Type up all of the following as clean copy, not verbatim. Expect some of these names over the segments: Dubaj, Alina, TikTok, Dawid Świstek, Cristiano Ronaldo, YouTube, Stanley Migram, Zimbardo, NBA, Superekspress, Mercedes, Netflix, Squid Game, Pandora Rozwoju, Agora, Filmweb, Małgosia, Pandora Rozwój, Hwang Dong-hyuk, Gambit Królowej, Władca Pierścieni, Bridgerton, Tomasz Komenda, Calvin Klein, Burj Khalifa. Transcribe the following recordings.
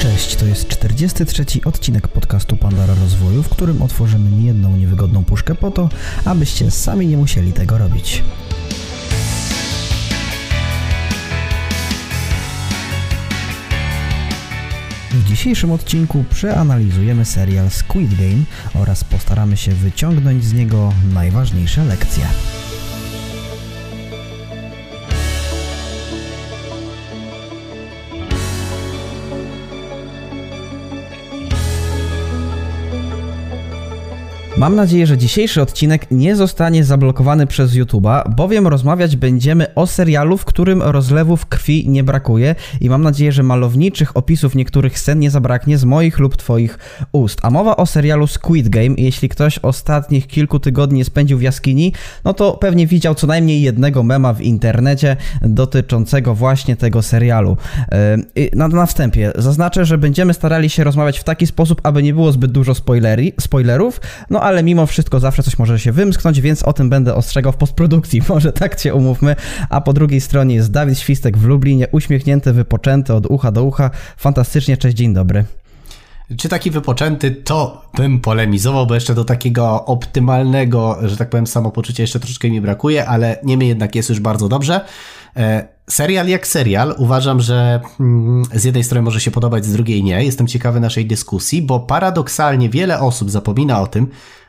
Cześć, to jest 43. odcinek podcastu Pandora Rozwoju, w którym otworzymy niejedną niewygodną puszkę po to, abyście sami nie musieli tego robić. W dzisiejszym odcinku przeanalizujemy serial Squid Game oraz postaramy się wyciągnąć z niego najważniejsze lekcje. Mam nadzieję, że dzisiejszy odcinek nie zostanie zablokowany przez YouTube'a, bowiem rozmawiać będziemy o serialu, w którym rozlewów krwi nie brakuje i mam nadzieję, że malowniczych opisów niektórych scen nie zabraknie z moich lub twoich ust. A mowa o serialu Squid Game, jeśli ktoś ostatnich kilku tygodni spędził w jaskini, no to pewnie widział co najmniej jednego mema w internecie dotyczącego właśnie tego serialu. Na wstępie zaznaczę, że będziemy starali się rozmawiać w taki sposób, aby nie było zbyt dużo spoilerów, no ale mimo wszystko zawsze coś może się wymsknąć, więc o tym będę ostrzegał w postprodukcji, może tak się umówmy. A po drugiej stronie jest Dawid Świstek w Lublinie, uśmiechnięty, wypoczęty od ucha do ucha. Fantastycznie, cześć, dzień dobry. Czy taki wypoczęty, to bym polemizował, bo jeszcze do takiego optymalnego, że tak powiem, samopoczucia jeszcze troszeczkę mi brakuje, ale niemniej jednak jest już bardzo dobrze. Serial jak serial. Uważam, że z jednej strony może się podobać, z drugiej nie. Jestem ciekawy naszej dyskusji, bo paradoksalnie wiele osób zapomina o tym,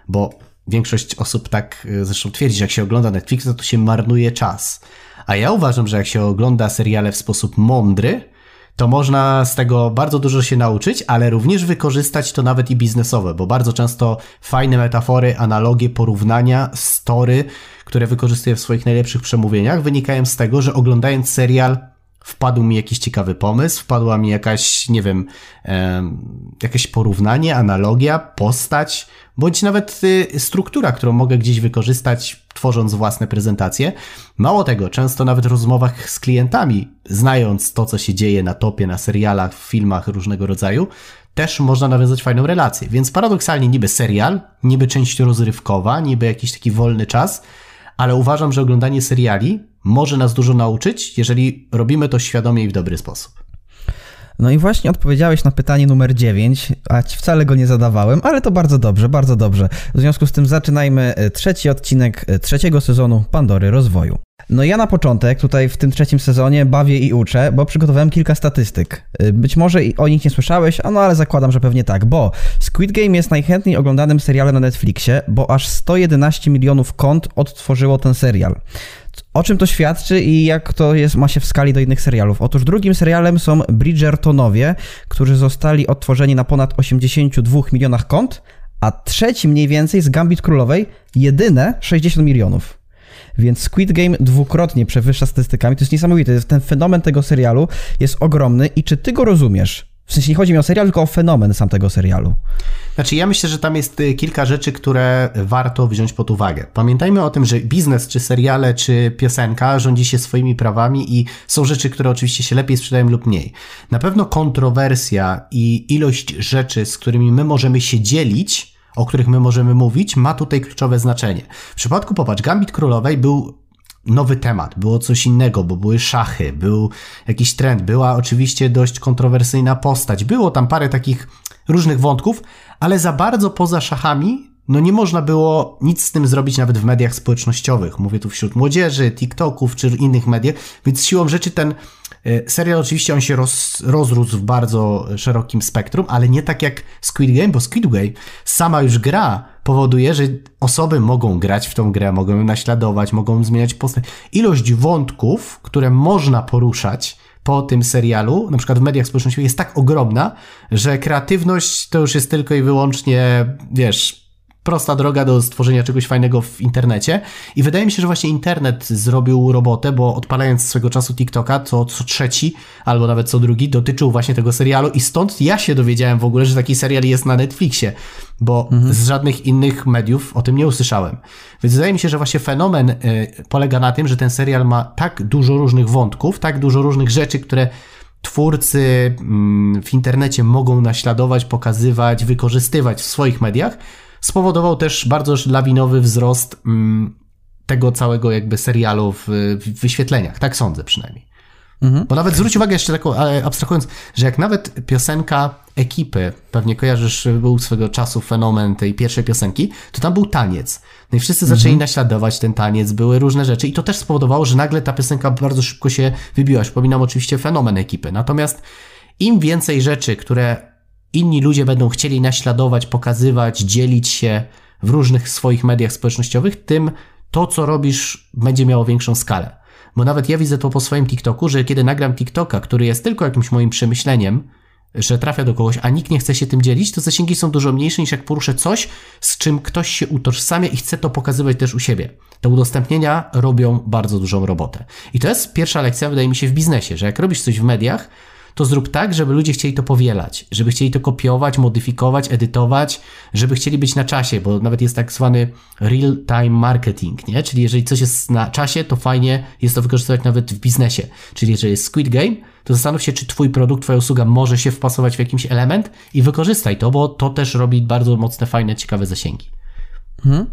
bo większość osób tak zresztą twierdzi, że jak się ogląda Netflixa, to się marnuje czas. A ja uważam, że jak się ogląda seriale w sposób mądry, to można z tego bardzo dużo się nauczyć, ale również wykorzystać to nawet i biznesowe, bo bardzo często fajne metafory, analogie, porównania, story, które wykorzystuję w swoich najlepszych przemówieniach, wynikają z tego, że oglądając serial wpadł mi jakiś ciekawy pomysł, wpadła mi jakaś, nie wiem, jakieś porównanie, analogia, postać, bądź nawet struktura, którą mogę gdzieś wykorzystać, tworząc własne prezentacje. Mało tego, często nawet w rozmowach z klientami, znając to, co się dzieje na topie, na serialach, w filmach różnego rodzaju, też można nawiązać fajną relację. Więc paradoksalnie niby serial, niby część rozrywkowa, niby jakiś taki wolny czas, ale uważam, że oglądanie seriali może nas dużo nauczyć, jeżeli robimy to świadomie i w dobry sposób. No i właśnie odpowiedziałeś na pytanie numer 9, a wcale go nie zadawałem, ale to bardzo dobrze, bardzo dobrze. W związku z tym zaczynajmy trzeci odcinek trzeciego sezonu Pandory Rozwoju. No ja na początek tutaj w tym trzecim sezonie bawię i uczę, bo przygotowałem kilka statystyk. Być może o nich nie słyszałeś, no ale zakładam, że pewnie tak, bo Squid Game jest najchętniej oglądanym serialem na Netflixie, bo aż 111 milionów kont odtworzyło ten serial. O czym to świadczy i jak to jest, ma się w skali do innych serialów? Otóż drugim serialem są Bridgertonowie, którzy zostali odtworzeni na ponad 82 milionach kont, a trzeci mniej więcej z Gambit Królowej jedyne 60 milionów. Więc Squid Game dwukrotnie przewyższa statystykami. To jest niesamowite. Ten fenomen tego serialu jest ogromny i czy ty go rozumiesz? W sensie nie chodzi mi o serial, tylko o fenomen sam tego serialu. Znaczy ja myślę, że tam jest kilka rzeczy, które warto wziąć pod uwagę. Pamiętajmy o tym, że biznes, czy seriale, czy piosenka rządzi się swoimi prawami i są rzeczy, które oczywiście się lepiej sprzedają lub mniej. Na pewno kontrowersja i ilość rzeczy, z którymi my możemy się dzielić, o których my możemy mówić, ma tutaj kluczowe znaczenie. W przypadku, popatrz, Gambit Królowej był nowy temat, było coś innego, bo były szachy, był jakiś trend, była oczywiście dość kontrowersyjna postać, było tam parę takich różnych wątków, ale za bardzo poza szachami, no nie można było nic z tym zrobić nawet w mediach społecznościowych. Mówię tu wśród młodzieży, TikToków czy innych mediach, więc siłą rzeczy ten serial oczywiście on się rozrósł w bardzo szerokim spektrum, ale nie tak jak Squid Game, bo Squid Game sama już gra powoduje, że osoby mogą grać w tą grę, mogą ją naśladować, mogą zmieniać postać. Ilość wątków, które można poruszać po tym serialu, na przykład w mediach społecznościowych, jest tak ogromna, że kreatywność to już jest tylko i wyłącznie, wiesz, prosta droga do stworzenia czegoś fajnego w internecie. I wydaje mi się, że właśnie internet zrobił robotę, bo odpalając swego czasu TikToka, co trzeci albo nawet co drugi dotyczył właśnie tego serialu i stąd ja się dowiedziałem w ogóle, że taki serial jest na Netflixie, bo z żadnych innych mediów o tym nie usłyszałem. Więc wydaje mi się, że właśnie fenomen polega na tym, że ten serial ma tak dużo różnych wątków, tak dużo różnych rzeczy, które twórcy w internecie mogą naśladować, pokazywać, wykorzystywać w swoich mediach, spowodował też bardzo lawinowy wzrost tego całego jakby serialu w wyświetleniach. Tak sądzę przynajmniej. Mhm. Bo nawet zwróć uwagę jeszcze taką, abstrahując, że jak nawet piosenka Ekipy, pewnie kojarzysz, był swego czasu fenomen tej pierwszej piosenki, to tam był taniec. No i wszyscy zaczęli naśladować ten taniec, były różne rzeczy i to też spowodowało, że nagle ta piosenka bardzo szybko się wybiła. Przypominam oczywiście fenomen Ekipy. Natomiast im więcej rzeczy, które inni ludzie będą chcieli naśladować, pokazywać, dzielić się w różnych swoich mediach społecznościowych, tym to, co robisz, będzie miało większą skalę. Bo nawet ja widzę to po swoim TikToku, że kiedy nagram TikToka, który jest tylko jakimś moim przemyśleniem, że trafia do kogoś, a nikt nie chce się tym dzielić, to zasięgi są dużo mniejsze niż jak poruszę coś, z czym ktoś się utożsamia i chce to pokazywać też u siebie. Te udostępnienia robią bardzo dużą robotę. I to jest pierwsza lekcja, wydaje mi się, w biznesie, że jak robisz coś w mediach, to zrób tak, żeby ludzie chcieli to powielać, żeby chcieli to kopiować, modyfikować, edytować, żeby chcieli być na czasie, bo nawet jest tak zwany real-time marketing, nie? Czyli jeżeli coś jest na czasie, to fajnie jest to wykorzystywać nawet w biznesie. Czyli jeżeli jest Squid Game, to zastanów się, czy twój produkt, twoja usługa może się wpasować w jakiś element i wykorzystaj to, bo to też robi bardzo mocne, fajne, ciekawe zasięgi. Mhm.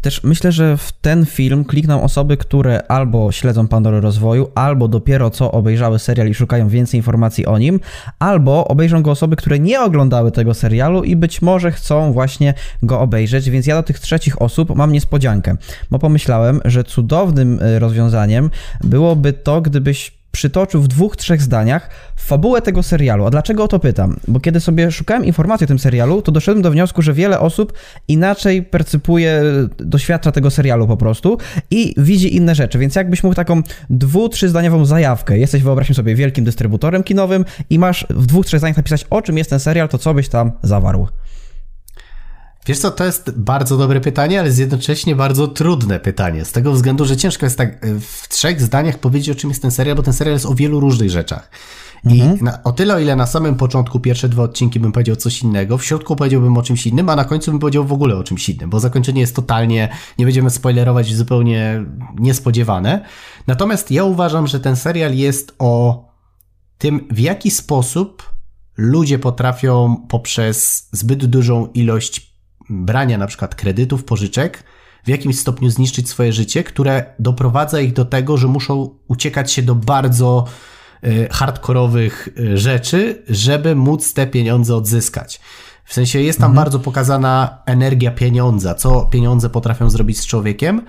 Też myślę, że w ten film klikną osoby, które albo śledzą Pandorę Rozwoju, albo dopiero co obejrzały serial i szukają więcej informacji o nim, albo obejrzą go osoby, które nie oglądały tego serialu i być może chcą właśnie go obejrzeć, więc ja do tych trzecich osób mam niespodziankę, bo pomyślałem, że cudownym rozwiązaniem byłoby to, gdybyś przytoczył w 2-3 zdaniach fabułę tego serialu. A dlaczego o to pytam? Bo kiedy sobie szukałem informacji o tym serialu, to doszedłem do wniosku, że wiele osób inaczej percypuje, doświadcza tego serialu po prostu i widzi inne rzeczy. Więc jakbyś mógł taką 2-3-zdaniową zajawkę. Jesteś, wyobraźmy sobie, wielkim dystrybutorem kinowym i masz w 2-3 zdaniach napisać, o czym jest ten serial, to co byś tam zawarł? Wiesz co, to jest bardzo dobre pytanie, ale jednocześnie bardzo trudne pytanie, z tego względu, że ciężko jest tak w 3 zdaniach powiedzieć, o czym jest ten serial, bo ten serial jest o wielu różnych rzeczach. I o tyle, o ile na samym początku pierwsze 2 odcinki bym powiedział coś innego, w środku powiedziałbym o czymś innym, a na końcu bym powiedział w ogóle o czymś innym, bo zakończenie jest totalnie, nie będziemy spoilerować, zupełnie niespodziewane. Natomiast ja uważam, że ten serial jest o tym, w jaki sposób ludzie potrafią poprzez zbyt dużą ilość brania na przykład kredytów, pożyczek, w jakimś stopniu zniszczyć swoje życie, które doprowadza ich do tego, że muszą uciekać się do bardzo hardkorowych rzeczy, żeby móc te pieniądze odzyskać. W sensie jest tam bardzo pokazana energia pieniądza, co pieniądze potrafią zrobić z człowiekiem.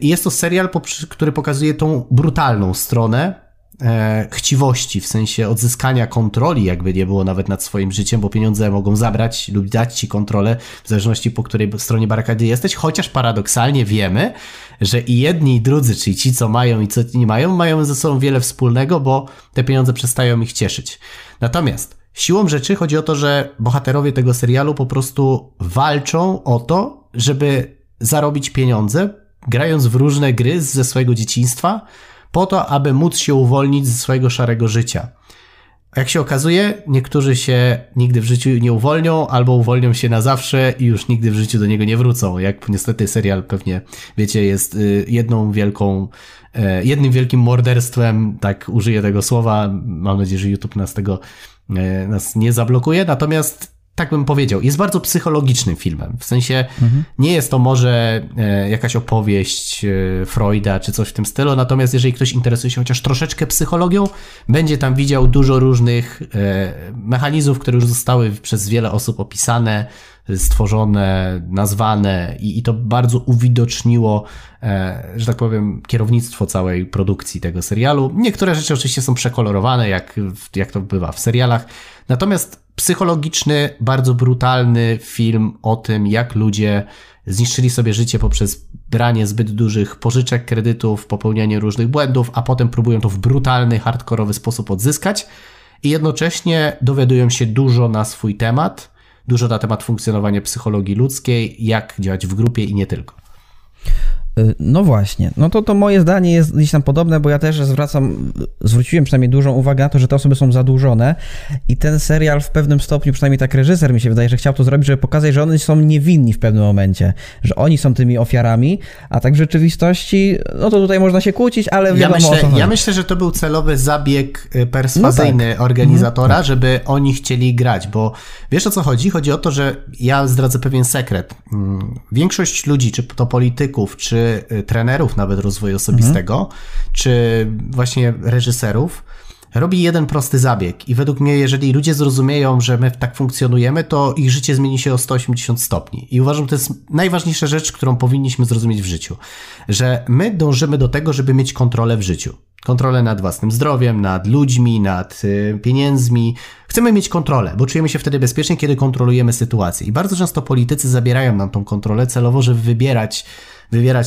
I jest to serial, który pokazuje tą brutalną stronę chciwości, w sensie odzyskania kontroli, jakby nie było, nawet nad swoim życiem, bo pieniądze mogą zabrać lub dać ci kontrolę, w zależności po której stronie barakady jesteś, chociaż paradoksalnie wiemy, że i jedni i drudzy, czyli ci, co mają i co nie mają, mają ze sobą wiele wspólnego, bo te pieniądze przestają ich cieszyć. Natomiast siłą rzeczy chodzi o to, że bohaterowie tego serialu po prostu walczą o to, żeby zarobić pieniądze, grając w różne gry ze swojego dzieciństwa, po to, aby móc się uwolnić ze swojego szarego życia. Jak się okazuje, niektórzy się nigdy w życiu nie uwolnią, albo uwolnią się na zawsze i już nigdy w życiu do niego nie wrócą. Jak niestety serial, pewnie wiecie, jest jednym wielkim morderstwem, tak użyję tego słowa. Mam nadzieję, że YouTube nas nie zablokuje. Natomiast tak bym powiedział, jest bardzo psychologicznym filmem. W sensie nie jest to może jakaś opowieść Freuda czy coś w tym stylu, natomiast jeżeli ktoś interesuje się chociaż troszeczkę psychologią, będzie tam widział dużo różnych mechanizmów, które już zostały przez wiele osób opisane, stworzone, nazwane i to bardzo uwidoczniło, że tak powiem, kierownictwo całej produkcji tego serialu. Niektóre rzeczy oczywiście są przekolorowane, jak to bywa w serialach. Natomiast psychologiczny, bardzo brutalny film o tym, jak ludzie zniszczyli sobie życie poprzez branie zbyt dużych pożyczek, kredytów, popełnianie różnych błędów, a potem próbują to w brutalny, hardkorowy sposób odzyskać i jednocześnie dowiadują się dużo na swój temat, dużo na temat funkcjonowania psychologii ludzkiej, jak działać w grupie i nie tylko. No właśnie, no to moje zdanie jest gdzieś tam podobne, bo ja też zwróciłem przynajmniej dużą uwagę na to, że te osoby są zadłużone i ten serial w pewnym stopniu, przynajmniej tak reżyser mi się wydaje, że chciał to zrobić, żeby pokazać, że oni są niewinni w pewnym momencie, że oni są tymi ofiarami, a tak w rzeczywistości, no to tutaj można się kłócić, ale wiadomo ja myślę, że to był celowy zabieg perswazyjny organizatora, żeby oni chcieli grać, bo wiesz o co chodzi? Chodzi o to, że ja zdradzę pewien sekret. Większość ludzi, czy to polityków, czy czy trenerów nawet rozwoju osobistego, czy właśnie reżyserów, robi jeden prosty zabieg. I według mnie, jeżeli ludzie zrozumieją, że my tak funkcjonujemy, to ich życie zmieni się o 180 stopni. I uważam, że to jest najważniejsza rzecz, którą powinniśmy zrozumieć w życiu. Że my dążymy do tego, żeby mieć kontrolę w życiu. Kontrolę nad własnym zdrowiem, nad ludźmi, nad pieniędzmi. Chcemy mieć kontrolę, bo czujemy się wtedy bezpiecznie, kiedy kontrolujemy sytuację. I bardzo często politycy zabierają nam tą kontrolę celowo, żeby wywierać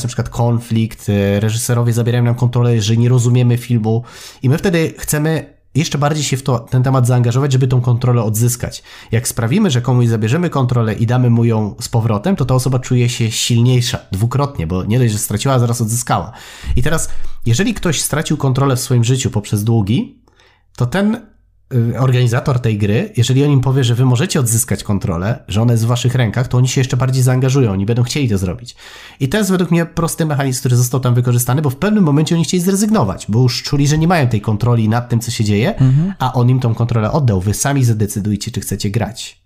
na przykład konflikt, reżyserowie zabierają nam kontrolę, jeżeli nie rozumiemy filmu i my wtedy chcemy jeszcze bardziej się w to, ten temat zaangażować, żeby tą kontrolę odzyskać. Jak sprawimy, że komuś zabierzemy kontrolę i damy mu ją z powrotem, to ta osoba czuje się silniejsza dwukrotnie, bo nie dość, że straciła, a zaraz odzyskała. I teraz, jeżeli ktoś stracił kontrolę w swoim życiu poprzez długi, to ten organizator tej gry, jeżeli on im powie, że wy możecie odzyskać kontrolę, że ona jest w waszych rękach, to oni się jeszcze bardziej zaangażują, oni będą chcieli to zrobić. I to jest według mnie prosty mechanizm, który został tam wykorzystany, bo w pewnym momencie oni chcieli zrezygnować, bo już czuli, że nie mają tej kontroli nad tym, co się dzieje, a on im tą kontrolę oddał. Wy sami zadecydujcie, czy chcecie grać.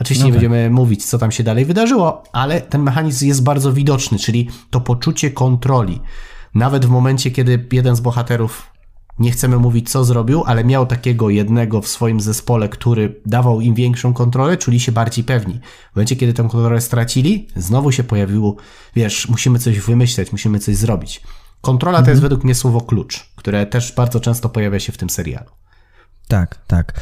Oczywiście nie będziemy mówić, co tam się dalej wydarzyło, ale ten mechanizm jest bardzo widoczny, czyli to poczucie kontroli. Nawet w momencie, kiedy jeden z bohaterów, nie chcemy mówić, co zrobił, ale miał takiego jednego w swoim zespole, który dawał im większą kontrolę, czuli się bardziej pewni. W momencie, kiedy tę kontrolę stracili, znowu się pojawiło, wiesz, musimy coś wymyśleć, musimy coś zrobić. Kontrola to jest według mnie słowo klucz, które też bardzo często pojawia się w tym serialu. Tak, tak.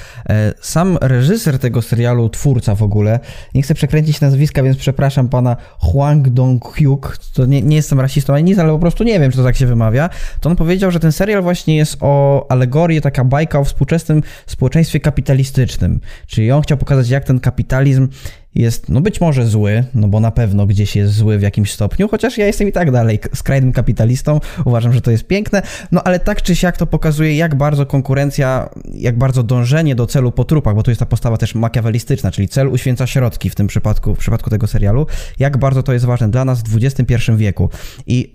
Sam reżyser tego serialu, twórca w ogóle, nie chcę przekręcić nazwiska, więc przepraszam pana Hwang Dong-hyuk, to nie jestem rasistą ani nic, ale po prostu nie wiem, czy to tak się wymawia, to on powiedział, że ten serial właśnie jest o alegorii, taka bajka o współczesnym społeczeństwie kapitalistycznym. Czyli on chciał pokazać, jak ten kapitalizm jest, no być może zły, no bo na pewno gdzieś jest zły w jakimś stopniu, chociaż ja jestem i tak dalej skrajnym kapitalistą, uważam, że to jest piękne, no ale tak czy siak to pokazuje, jak bardzo konkurencja, jak bardzo dążenie do celu po trupach, bo tu jest ta postawa też makiawelistyczna, czyli cel uświęca środki w tym przypadku, w przypadku tego serialu, jak bardzo to jest ważne dla nas w XXI wieku. I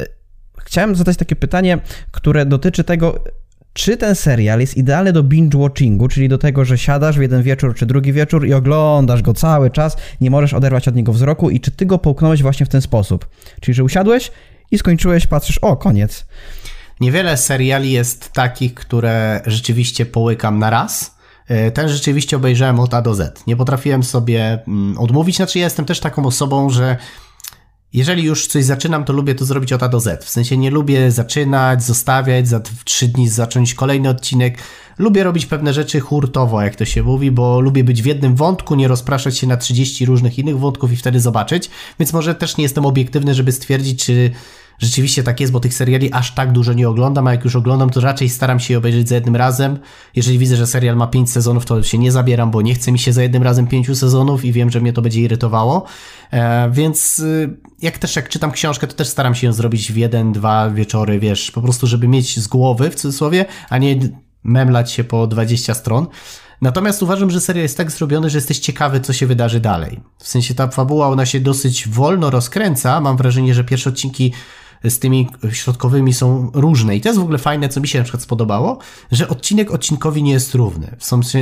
chciałem zadać takie pytanie, które dotyczy tego, czy ten serial jest idealny do binge-watchingu, czyli do tego, że siadasz w jeden wieczór czy drugi wieczór i oglądasz go cały czas, nie możesz oderwać od niego wzroku i czy ty go połknąłeś właśnie w ten sposób? Czyli, że usiadłeś i skończyłeś, patrzysz, o, koniec. Niewiele seriali jest takich, które rzeczywiście połykam na raz. Ten rzeczywiście obejrzałem od A do Z. Nie potrafiłem sobie odmówić, znaczy ja jestem też taką osobą, że jeżeli już coś zaczynam, to lubię to zrobić od A do Z. W sensie nie lubię zaczynać, zostawiać, za 3 dni zacząć kolejny odcinek. Lubię robić pewne rzeczy hurtowo, jak to się mówi, bo lubię być w jednym wątku, nie rozpraszać się na 30 różnych innych wątków i wtedy zobaczyć. Więc może też nie jestem obiektywny, żeby stwierdzić, czy rzeczywiście tak jest, bo tych seriali aż tak dużo nie oglądam, a jak już oglądam, to raczej staram się je obejrzeć za jednym razem. Jeżeli widzę, że serial ma 5 sezonów, to się nie zabieram, bo nie chce mi się za jednym razem 5 sezonów i wiem, że mnie to będzie irytowało. Więc jak czytam książkę, to też staram się ją zrobić w 1-2 wieczory, wiesz, po prostu, żeby mieć z głowy, w cudzysłowie, a nie memlać się po 20 stron. Natomiast uważam, że serial jest tak zrobiony, że jesteś ciekawy, co się wydarzy dalej. W sensie ta fabuła, ona się dosyć wolno rozkręca. Mam wrażenie, że pierwsze odcinki z tymi środkowymi są różne. I to jest w ogóle fajne, co mi się na przykład spodobało, że odcinek odcinkowi nie jest równy.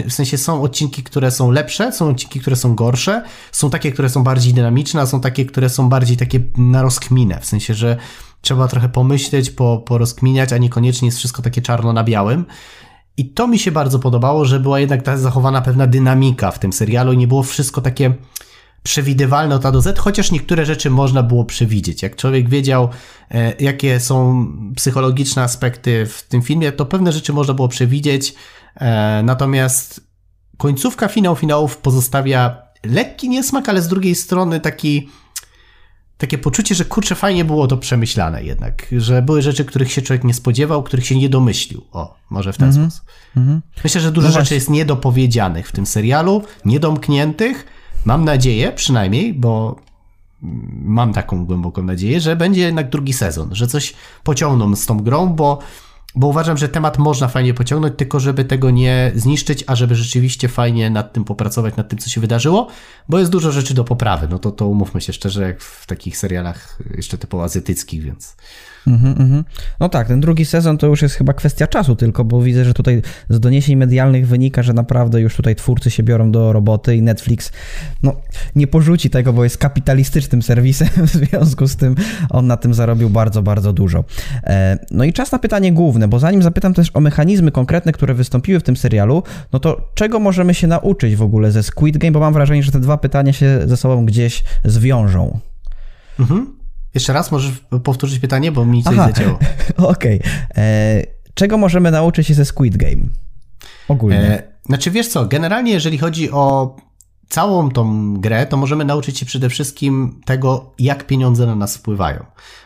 W sensie są odcinki, które są lepsze, są odcinki, które są gorsze, są takie, które są bardziej dynamiczne, a są takie, które są bardziej takie na rozkminę. W sensie, że trzeba trochę pomyśleć, porozkminiać, a niekoniecznie jest wszystko takie czarno na białym. I to mi się bardzo podobało, że była jednak ta zachowana pewna dynamika w tym serialu i nie było wszystko takie przewidywalne od A do Z, chociaż niektóre rzeczy można było przewidzieć. Jak człowiek wiedział, jakie są psychologiczne aspekty w tym filmie, to pewne rzeczy można było przewidzieć, natomiast końcówka finałów pozostawia lekki niesmak, ale z drugiej strony takie poczucie, że kurczę, fajnie było to przemyślane jednak, że były rzeczy, których się człowiek nie spodziewał, których się nie domyślił. O, może w ten sposób. Myślę, że dużo rzeczy jest niedopowiedzianych w tym serialu, niedomkniętych. Mam nadzieję, przynajmniej, bo mam taką głęboką nadzieję, że będzie jednak drugi sezon, że coś pociągną z tą grą, bo uważam, że temat można fajnie pociągnąć, tylko żeby tego nie zniszczyć, a żeby rzeczywiście fajnie nad tym popracować, nad tym, co się wydarzyło, bo jest dużo rzeczy do poprawy. No to umówmy się szczerze, jak w takich serialach jeszcze typowo azjatyckich, więc... No tak, ten drugi sezon to już jest chyba kwestia czasu tylko, bo widzę, że tutaj z doniesień medialnych wynika, że naprawdę już tutaj twórcy się biorą do roboty i Netflix no, nie porzuci tego, bo jest kapitalistycznym serwisem, w związku z tym on na tym zarobił bardzo, bardzo dużo. No i czas na pytanie główne, bo zanim zapytam też o mechanizmy konkretne, które wystąpiły w tym serialu, no to czego możemy się nauczyć w ogóle ze Squid Game, bo mam wrażenie, że te dwa pytania się ze sobą gdzieś zwiążą. Jeszcze raz możesz powtórzyć pytanie, bo mi coś zadziało. Okej. Czego możemy nauczyć się ze Squid Game? Ogólnie. Znaczy wiesz co, generalnie jeżeli chodzi o całą tą grę, to możemy nauczyć się przede wszystkim tego, jak pieniądze na nas wpływają.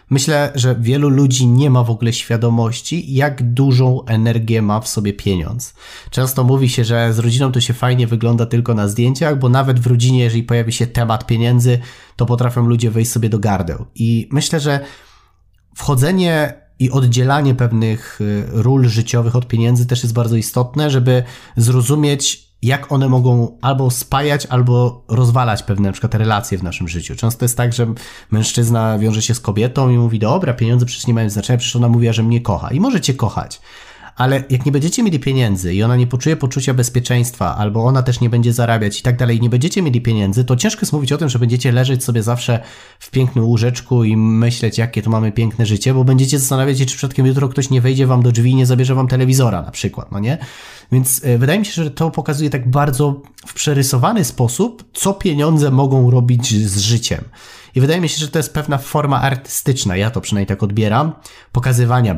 Myślę, że wielu ludzi nie ma w ogóle świadomości, jak dużą energię ma w sobie pieniądz. Często mówi się, że z rodziną to się fajnie wygląda tylko na zdjęciach, bo nawet w rodzinie, jeżeli pojawi się temat pieniędzy, to potrafią ludzie wejść sobie do gardeł. I myślę, że wchodzenie i oddzielanie pewnych ról życiowych od pieniędzy też jest bardzo istotne, żeby zrozumieć, jak one mogą albo spajać, albo rozwalać pewne na przykład relacje w naszym życiu. Często jest tak, że mężczyzna wiąże się z kobietą i mówi, dobra, pieniądze przecież nie mają znaczenia, przecież ona mówiła, że mnie kocha. I może cię kochać, ale jak nie będziecie mieli pieniędzy i ona nie poczuje poczucia bezpieczeństwa, albo ona też nie będzie zarabiać i tak dalej, nie będziecie mieli pieniędzy, to ciężko jest mówić o tym, że będziecie leżeć sobie zawsze w pięknym łóżeczku i myśleć, jakie to mamy piękne życie, bo będziecie zastanawiać się, czy przypadkiem jutro ktoś nie wejdzie wam do drzwi i nie zabierze wam telewizora na przykład, no nie? Więc wydaje mi się, że to pokazuje tak bardzo w przerysowany sposób, co pieniądze mogą robić z życiem. I wydaje mi się, że to jest pewna forma artystyczna, ja to przynajmniej tak odbieram, pokazywania,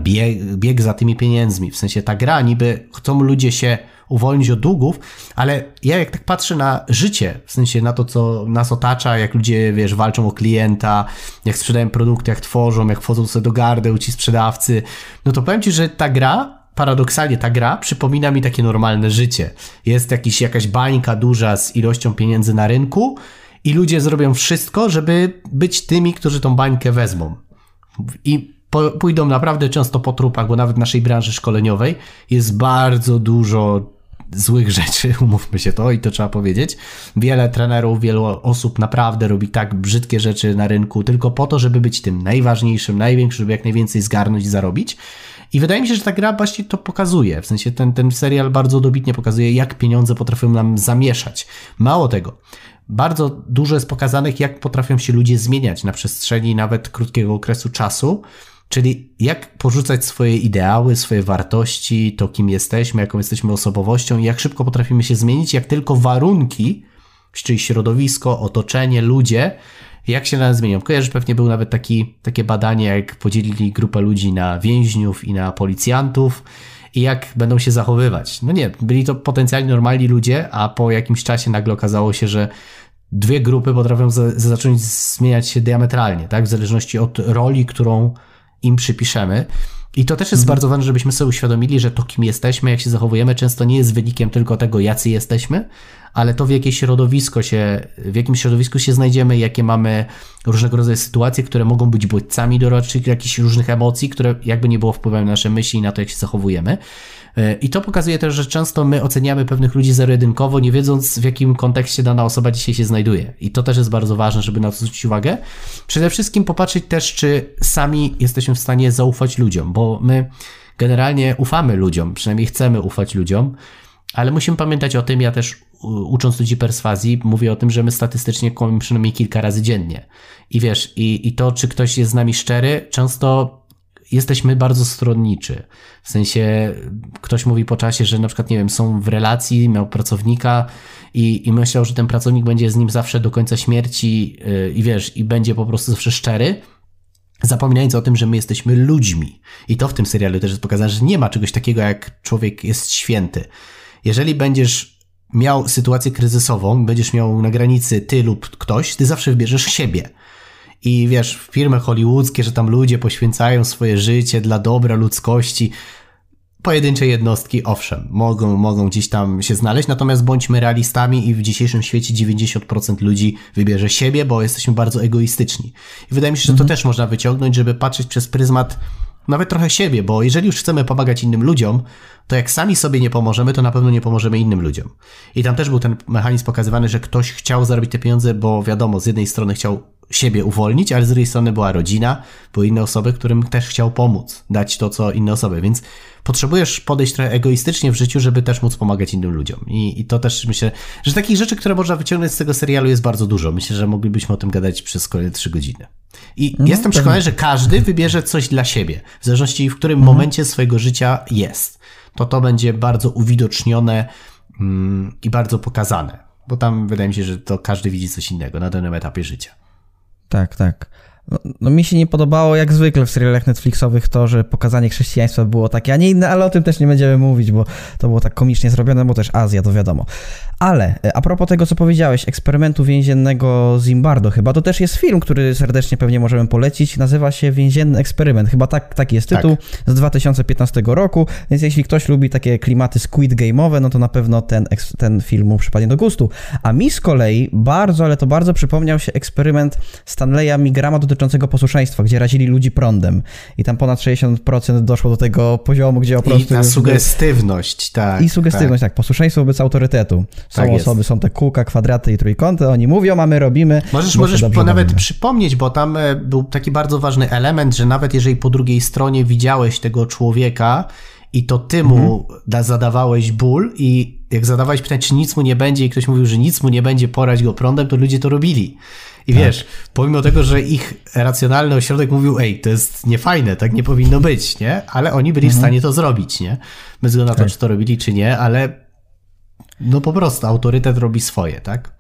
bieg za tymi pieniędzmi. W sensie ta gra, niby chcą ludzie się uwolnić od długów, ale ja jak tak patrzę na życie, w sensie na to, co nas otacza, jak ludzie, wiesz, walczą o klienta, jak sprzedają produkty, jak tworzą, jak wchodzą sobie do gardeł ci sprzedawcy, no to powiem ci, że ta gra, paradoksalnie ta gra przypomina mi takie normalne życie. Jest jakaś bańka duża z ilością pieniędzy na rynku i ludzie zrobią wszystko, żeby być tymi, którzy tą bańkę wezmą. I pójdą naprawdę często po trupach, bo nawet w naszej branży szkoleniowej jest bardzo dużo złych rzeczy, umówmy się to i to trzeba powiedzieć. Wiele trenerów, wielu osób naprawdę robi tak brzydkie rzeczy na rynku tylko po to, żeby być tym najważniejszym, największym, żeby jak najwięcej zgarnąć i zarobić. I wydaje mi się, że ta gra właśnie to pokazuje, w sensie ten serial bardzo dobitnie pokazuje, jak pieniądze potrafią nam zamieszać. Mało tego, bardzo dużo jest pokazanych, jak potrafią się ludzie zmieniać na przestrzeni nawet krótkiego okresu czasu, czyli jak porzucać swoje ideały, swoje wartości, to kim jesteśmy, jaką jesteśmy osobowością i jak szybko potrafimy się zmienić, jak tylko warunki, czyli środowisko, otoczenie, ludzie, jak się nas zmienią. Kojarzy, pewnie był nawet takie badanie, jak podzielili grupę ludzi na więźniów i na policjantów i jak będą się zachowywać. No nie, byli to potencjalnie normalni ludzie, a po jakimś czasie nagle okazało się, że dwie grupy potrafią zacząć zmieniać się diametralnie, tak? W zależności od roli, którą im przypiszemy. I to też jest bardzo ważne, żebyśmy sobie uświadomili, że to, kim jesteśmy, jak się zachowujemy, często nie jest wynikiem tylko tego, jacy jesteśmy, ale to, w jakim środowisku się znajdziemy, jakie mamy różnego rodzaju sytuacje, które mogą być bodźcami doradczych, jakichś różnych emocji, które jakby nie było wpływają na nasze myśli i na to, jak się zachowujemy. I to pokazuje też, że często my oceniamy pewnych ludzi zero-jedynkowo, nie wiedząc, w jakim kontekście dana osoba dzisiaj się znajduje. I to też jest bardzo ważne, żeby na to zwrócić uwagę. Przede wszystkim popatrzeć też, czy sami jesteśmy w stanie zaufać ludziom, bo my generalnie ufamy ludziom, przynajmniej chcemy ufać ludziom, ale musimy pamiętać o tym, ja też ucząc ludzi perswazji, mówię o tym, że my statystycznie kłamiemy przynajmniej kilka razy dziennie. I wiesz, i to, czy ktoś jest z nami szczery, często jesteśmy bardzo stronniczy. W sensie ktoś mówi po czasie, że na przykład, nie wiem, są w relacji, miał pracownika i myślał, że ten pracownik będzie z nim zawsze do końca śmierci i wiesz, i będzie po prostu zawsze szczery, zapominając o tym, że my jesteśmy ludźmi. I to w tym serialu też jest pokazane, że nie ma czegoś takiego, jak człowiek jest święty. Jeżeli będziesz miał sytuację kryzysową, będziesz miał na granicy ty lub ktoś, ty zawsze wybierzesz siebie. I wiesz, w firmach hollywoodzkie, że tam ludzie poświęcają swoje życie dla dobra ludzkości. Pojedyncze jednostki, owszem, mogą gdzieś tam się znaleźć, natomiast bądźmy realistami i w dzisiejszym świecie 90% ludzi wybierze siebie, bo jesteśmy bardzo egoistyczni. I wydaje mi się, że to też można wyciągnąć, żeby patrzeć przez pryzmat nawet trochę siebie, bo jeżeli już chcemy pomagać innym ludziom, to jak sami sobie nie pomożemy, to na pewno nie pomożemy innym ludziom. I tam też był ten mechanizm pokazywany, że ktoś chciał zarobić te pieniądze, bo wiadomo, z jednej strony chciał siebie uwolnić, ale z drugiej strony była rodzina, były inne osoby, którym też chciał pomóc, dać to, co inne osoby, więc potrzebujesz podejść trochę egoistycznie w życiu, żeby też móc pomagać innym ludziom. I to też myślę, że takich rzeczy, które można wyciągnąć z tego serialu jest bardzo dużo. Myślę, że moglibyśmy o tym gadać przez kolejne 3 godziny. I jestem przekonany, że każdy wybierze coś dla siebie, w zależności w którym momencie swojego życia jest. To będzie bardzo uwidocznione i bardzo pokazane, bo tam wydaje mi się, że to każdy widzi coś innego na danym etapie życia. Tak, tak. No mi się nie podobało, jak zwykle w serialach Netflixowych, to, że pokazanie chrześcijaństwa było takie, a nie inne, ale o tym też nie będziemy mówić, bo to było tak komicznie zrobione, bo też Azja, to wiadomo. Ale a propos tego, co powiedziałeś, eksperymentu więziennego Zimbardo chyba, to też jest film, który serdecznie pewnie możemy polecić, nazywa się Więzienny Eksperyment, chyba taki jest tytuł, z 2015 roku, więc jeśli ktoś lubi takie klimaty Squid Game'owe, no to na pewno ten film mu przypadnie do gustu. A mi z kolei bardzo, ale to bardzo przypomniał się eksperyment Stanleya Migrama dotyczącego posłuszeństwa, gdzie razili ludzi prądem. I tam ponad 60% doszło do tego poziomu, gdzie po prostu... I ta sugestywność, tak. I sugestywność, tak. Posłuszeństwo wobec autorytetu. Są tak osoby, są te kółka, kwadraty i trójkąty, oni mówią, a my robimy. Możesz nawet przypomnieć, bo tam był taki bardzo ważny element, że nawet jeżeli po drugiej stronie widziałeś tego człowieka i to ty mu zadawałeś ból i jak zadawałeś pytanie, czy nic mu nie będzie i ktoś mówił, że nic mu nie będzie, porać go prądem, to ludzie to robili. I wiesz, pomimo tego, że ich racjonalny ośrodek mówił, ej, to jest niefajne, tak nie powinno być, nie? Ale oni byli w stanie to zrobić, nie? Bez względu na to, czy to robili, czy nie, ale no po prostu autorytet robi swoje, tak?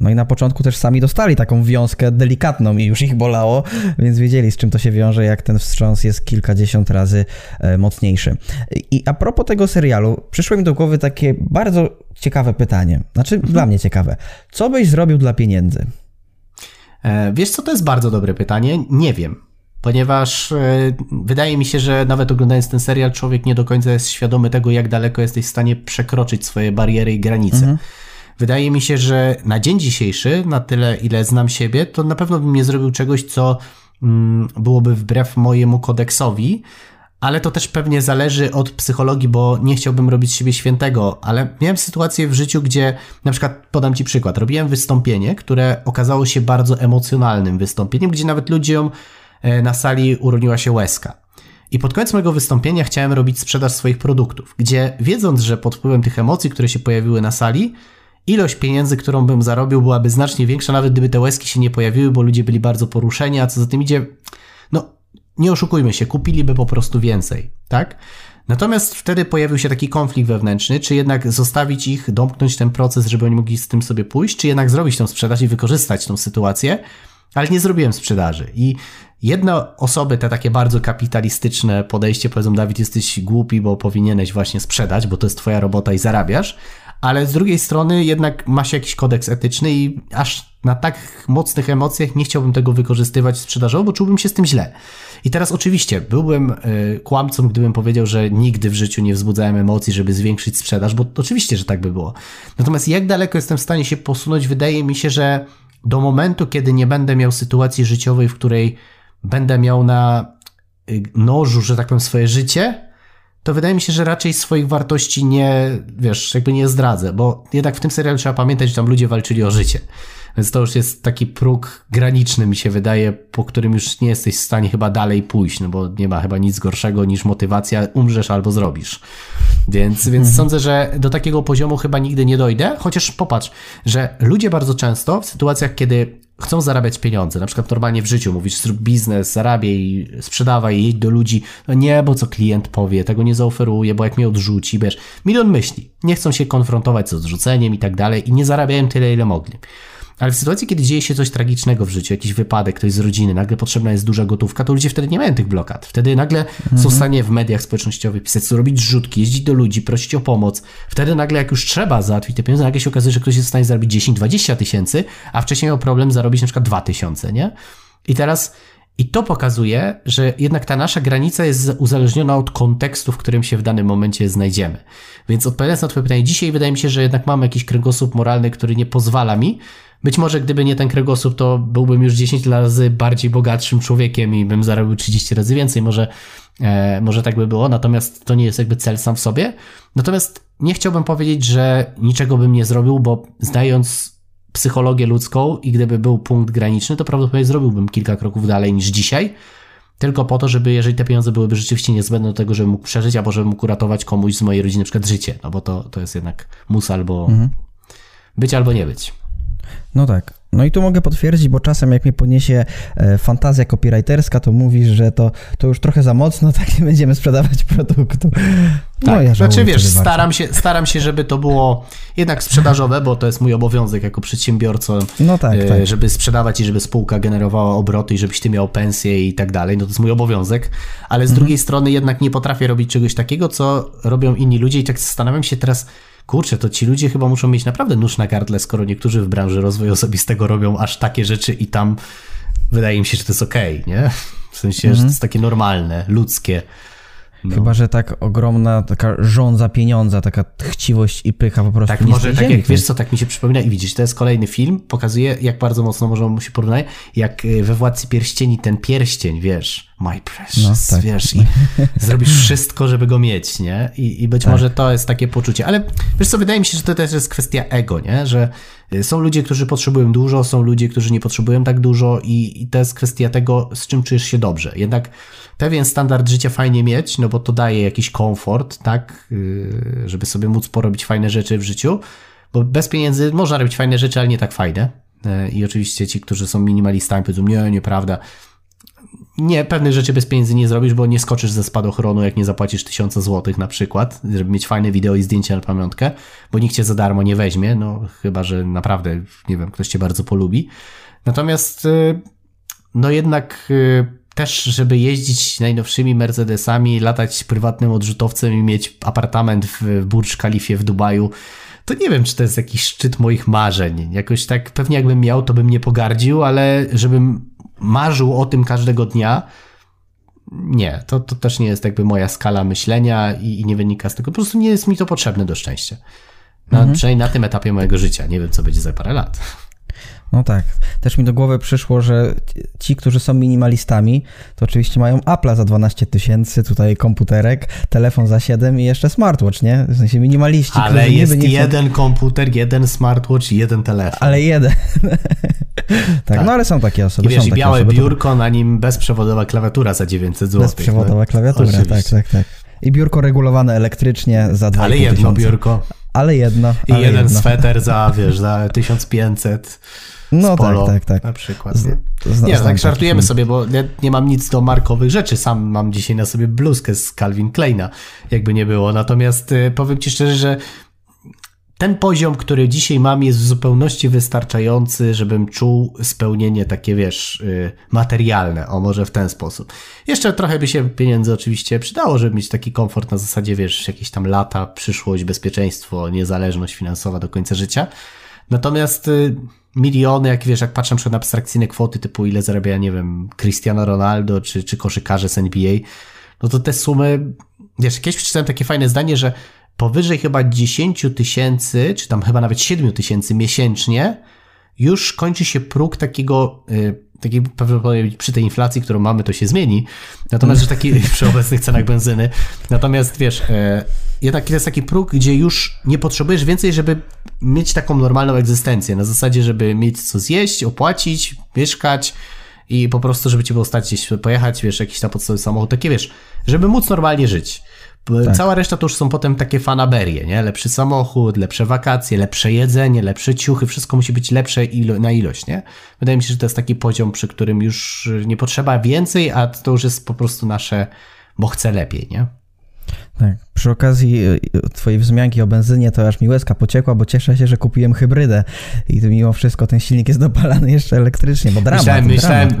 No i na początku też sami dostali taką wiązkę delikatną i już ich bolało, więc wiedzieli, z czym to się wiąże, jak ten wstrząs jest kilkadziesiąt razy mocniejszy. I a propos tego serialu, przyszło mi do głowy takie bardzo ciekawe pytanie. Znaczy, dla mnie ciekawe. Co byś zrobił dla pieniędzy? Wiesz co, to jest bardzo dobre pytanie. Nie wiem, ponieważ wydaje mi się, że nawet oglądając ten serial, człowiek nie do końca jest świadomy tego, jak daleko jesteś w stanie przekroczyć swoje bariery i granice. Wydaje mi się, że na dzień dzisiejszy, na tyle ile znam siebie, to na pewno bym nie zrobił czegoś, co byłoby wbrew mojemu kodeksowi, ale to też pewnie zależy od psychologii, bo nie chciałbym robić z siebie świętego, ale miałem sytuację w życiu, gdzie na przykład, podam ci przykład, robiłem wystąpienie, które okazało się bardzo emocjonalnym wystąpieniem, gdzie nawet ludziom na sali uroniła się łezka. I pod koniec mojego wystąpienia chciałem robić sprzedaż swoich produktów, gdzie wiedząc, że pod wpływem tych emocji, które się pojawiły na sali, ilość pieniędzy, którą bym zarobił, byłaby znacznie większa, nawet gdyby te łezki się nie pojawiły, bo ludzie byli bardzo poruszeni, a co za tym idzie, no nie oszukujmy się, kupiliby po prostu więcej, tak? Natomiast wtedy pojawił się taki konflikt wewnętrzny, czy jednak zostawić ich, domknąć ten proces, żeby oni mogli z tym sobie pójść, czy jednak zrobić tą sprzedaż i wykorzystać tą sytuację, ale nie zrobiłem sprzedaży. I jedne osoby, te takie bardzo kapitalistyczne podejście, powiedzą, Dawid, jesteś głupi, bo powinieneś właśnie sprzedać, bo to jest twoja robota i zarabiasz, ale z drugiej strony jednak ma się jakiś kodeks etyczny i aż na tak mocnych emocjach nie chciałbym tego wykorzystywać sprzedażowo, bo czułbym się z tym źle. I teraz oczywiście byłbym kłamcą, gdybym powiedział, że nigdy w życiu nie wzbudzałem emocji, żeby zwiększyć sprzedaż, bo oczywiście, że tak by było. Natomiast jak daleko jestem w stanie się posunąć, wydaje mi się, że do momentu, kiedy nie będę miał sytuacji życiowej, w której będę miał na nożu, że tak powiem, swoje życie, to wydaje mi się, że raczej swoich wartości nie, wiesz, jakby nie zdradzę, bo jednak w tym serialu trzeba pamiętać, że tam ludzie walczyli o życie. Więc to już jest taki próg graniczny, mi się wydaje, po którym już nie jesteś w stanie chyba dalej pójść, no bo nie ma chyba nic gorszego niż motywacja, umrzesz albo zrobisz. Więc sądzę, że do takiego poziomu chyba nigdy nie dojdę, chociaż popatrz, że ludzie bardzo często w sytuacjach, kiedy chcą zarabiać pieniądze, na przykład normalnie w życiu mówisz, zrób biznes, zarabiaj, sprzedawaj, jedź do ludzi, no nie, bo co klient powie, tego nie zaoferuję, bo jak mnie odrzuci, wiesz, milion myśli, nie chcą się konfrontować z odrzuceniem i tak dalej i nie zarabiają tyle, ile mogli. Ale w sytuacji, kiedy dzieje się coś tragicznego w życiu, jakiś wypadek, ktoś z rodziny, nagle potrzebna jest duża gotówka, to ludzie wtedy nie mają tych blokad. Wtedy nagle są w stanie w mediach społecznościowych pisać, robić zrzutki, jeździć do ludzi, prosić o pomoc. Wtedy nagle, jak już trzeba załatwić te pieniądze, nagle się okazuje, że ktoś jest w stanie zarobić 10-20 tysięcy, a wcześniej miał problem zarobić na przykład 2 tysiące, nie? I teraz... I to pokazuje, że jednak ta nasza granica jest uzależniona od kontekstu, w którym się w danym momencie znajdziemy. Więc odpowiadając na twoje pytanie, dzisiaj wydaje mi się, że jednak mam jakiś kręgosłup moralny, który nie pozwala mi. Być może gdyby nie ten kręgosłup, to byłbym już 10 razy bardziej bogatszym człowiekiem i bym zarobił 30 razy więcej. Może tak by było, natomiast to nie jest jakby cel sam w sobie. Natomiast nie chciałbym powiedzieć, że niczego bym nie zrobił, bo znając psychologię ludzką i gdyby był punkt graniczny, to prawdopodobnie zrobiłbym kilka kroków dalej niż dzisiaj, tylko po to, żeby, jeżeli te pieniądze byłyby rzeczywiście niezbędne do tego, żebym mógł przeżyć, albo żebym mógł uratować komuś z mojej rodziny na przykład życie, no bo to jest jednak mus albo być, albo nie być. No tak. No i tu mogę potwierdzić, bo czasem jak mnie podniesie fantazja copywriterska, to mówisz, że to już trochę za mocno, tak nie będziemy sprzedawać produktu. No, tak, ja znaczy wiesz, staram się, żeby to było jednak sprzedażowe, bo to jest mój obowiązek jako przedsiębiorca, no tak. żeby sprzedawać i żeby spółka generowała obroty i żebyś ty miał pensję i tak dalej, no to jest mój obowiązek, ale z drugiej strony jednak nie potrafię robić czegoś takiego, co robią inni ludzie i tak zastanawiam się teraz, kurczę, to ci ludzie chyba muszą mieć naprawdę nóż na gardle, skoro niektórzy w branży rozwoju osobistego robią aż takie rzeczy i tam wydaje mi się, że to jest okej, nie? W sensie, że to jest takie normalne, ludzkie. No. Chyba, że tak ogromna taka żądza pieniądza, taka chciwość i pycha po prostu. Tak, może tak jak, wiesz co, tak mi się przypomina i widzisz, to jest kolejny film, pokazuje jak bardzo mocno można mu się porównać, jak we Władcy Pierścieni ten pierścień, wiesz, my precious, no, tak. wiesz, i zrobisz wszystko, żeby go mieć, nie? I być może to jest takie poczucie, ale wiesz co, wydaje mi się, że to też jest kwestia ego, nie? Że są ludzie, którzy potrzebują dużo, są ludzie, którzy nie potrzebują tak dużo i to jest kwestia tego, z czym czujesz się dobrze. Jednak pewien standard życia fajnie mieć, no bo to daje jakiś komfort, tak, żeby sobie móc porobić fajne rzeczy w życiu, bo bez pieniędzy można robić fajne rzeczy, ale nie tak fajne. I oczywiście ci, którzy są minimalistami, powiedzą, nie, nieprawda. Nie, pewnych rzeczy bez pieniędzy nie zrobisz, bo nie skoczysz ze spadochronu, jak nie zapłacisz 1000 złotych na przykład, żeby mieć fajne wideo i zdjęcia na pamiątkę, bo nikt cię za darmo nie weźmie, no chyba, że naprawdę, nie wiem, ktoś cię bardzo polubi. Natomiast, no jednak... Też, żeby jeździć najnowszymi Mercedesami, latać prywatnym odrzutowcem i mieć apartament w Burj Khalifie w Dubaju, to nie wiem, czy to jest jakiś szczyt moich marzeń. Jakoś tak, pewnie jakbym miał, to bym nie pogardził, ale żebym marzył o tym każdego dnia, nie. To też nie jest jakby moja skala myślenia i nie wynika z tego. Po prostu nie jest mi to potrzebne do szczęścia. Przynajmniej na tym etapie mojego życia. Nie wiem, co będzie za parę lat. No tak. Też mi do głowy przyszło, że ci, którzy są minimalistami, to oczywiście mają Apple'a za 12 000, tutaj komputerek, telefon za 7 i jeszcze smartwatch, nie? W sensie minimaliści. Ale jest jeden komputer, jeden smartwatch i jeden telefon. Ale jeden. Tak, no ale są takie osoby. I wiesz, i białe osoby, biurko, to... na nim bezprzewodowa klawiatura za 900 zł. Bezprzewodowa klawiatura, oczywiście. tak. I biurko regulowane elektrycznie za 2,5 tysiąca. Ale jedno biurko. Ale jedno. Sweter za, wiesz, za 1500. No Polo, tak. Na przykład. Tak żartujemy sobie, bo ja nie mam nic do markowych rzeczy. Sam mam dzisiaj na sobie bluzkę z Calvin Kleina, jakby nie było. Natomiast powiem ci szczerze, że ten poziom, który dzisiaj mam, jest w zupełności wystarczający, żebym czuł spełnienie takie, wiesz, materialne. O, może w ten sposób. Jeszcze trochę by się pieniędzy oczywiście przydało, żeby mieć taki komfort na zasadzie, wiesz, jakieś tam lata, przyszłość, bezpieczeństwo, niezależność finansowa do końca życia. Natomiast miliony, jak wiesz, jak patrzę na abstrakcyjne kwoty typu ile zarabia, nie wiem, Cristiano Ronaldo czy koszykarze z NBA, no to te sumy, wiesz, kiedyś przeczytałem takie fajne zdanie, że powyżej chyba 10 000, czy tam chyba nawet 7 000 miesięcznie już kończy się próg takiego, prawdopodobnie przy tej inflacji, którą mamy, to się zmieni, natomiast że taki przy obecnych cenach benzyny, natomiast wiesz, jednak jest taki próg, gdzie już nie potrzebujesz więcej, żeby mieć taką normalną egzystencję, na zasadzie, żeby mieć co zjeść, opłacić, mieszkać i po prostu, żeby cię było stać gdzieś pojechać, wiesz, jakiś na podstawowy samochód, takie wiesz, żeby móc normalnie żyć. Tak. Cała reszta to już są potem takie fanaberie, nie? Lepszy samochód, lepsze wakacje, lepsze jedzenie, lepsze ciuchy, wszystko musi być lepsze na ilość, nie? Wydaje mi się, że to jest taki poziom, przy którym już nie potrzeba więcej, a to już jest po prostu nasze, bo chcę lepiej, nie? Tak. Przy okazji twojej wzmianki o benzynie to aż mi łezka pociekła, bo cieszę się, że kupiłem hybrydę i mimo wszystko ten silnik jest dopalany jeszcze elektrycznie, bo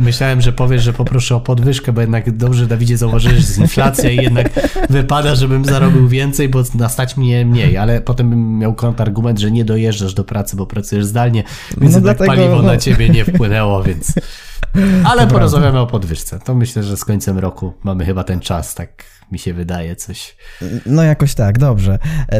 Myślałem, że powiesz, że poproszę o podwyżkę, bo jednak dobrze, Dawidzie, zauważyłeś, że inflacja i jednak wypada, żebym zarobił więcej, bo nastać mnie mniej, ale potem bym miał kontrargument, że nie dojeżdżasz do pracy, bo pracujesz zdalnie, więc paliwo na ciebie nie wpłynęło, więc... Ale porozmawiamy o podwyżce. To myślę, że z końcem roku mamy chyba ten czas, tak mi się wydaje coś. No jakoś tak, dobrze.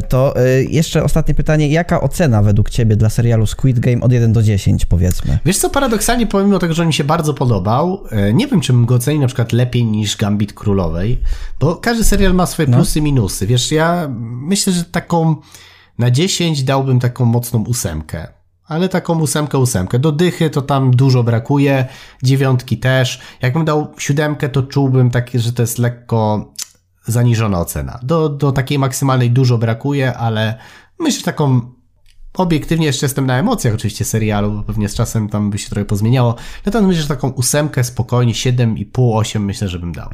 To jeszcze ostatnie pytanie. Jaka ocena według ciebie dla serialu Squid Game od 1 do 10 powiedzmy? Wiesz co, paradoksalnie pomimo tego, że on mi się bardzo podobał, nie wiem, czy bym go ocenił na przykład lepiej niż Gambit Królowej, bo każdy serial ma swoje plusy i minusy. Wiesz, ja myślę, że taką na 10 dałbym taką mocną 8. ale taką ósemkę. Do dychy to tam dużo brakuje, dziewiątki też. Jakbym dał 7, to czułbym takie, że to jest lekko zaniżona ocena. Do takiej maksymalnej dużo brakuje, ale myślę, że taką obiektywnie, jeszcze jestem na emocjach oczywiście serialu, bo pewnie z czasem tam by się trochę pozmieniało. Natomiast myślę, że taką 8 spokojnie, 7,5, 8 myślę, że bym dał.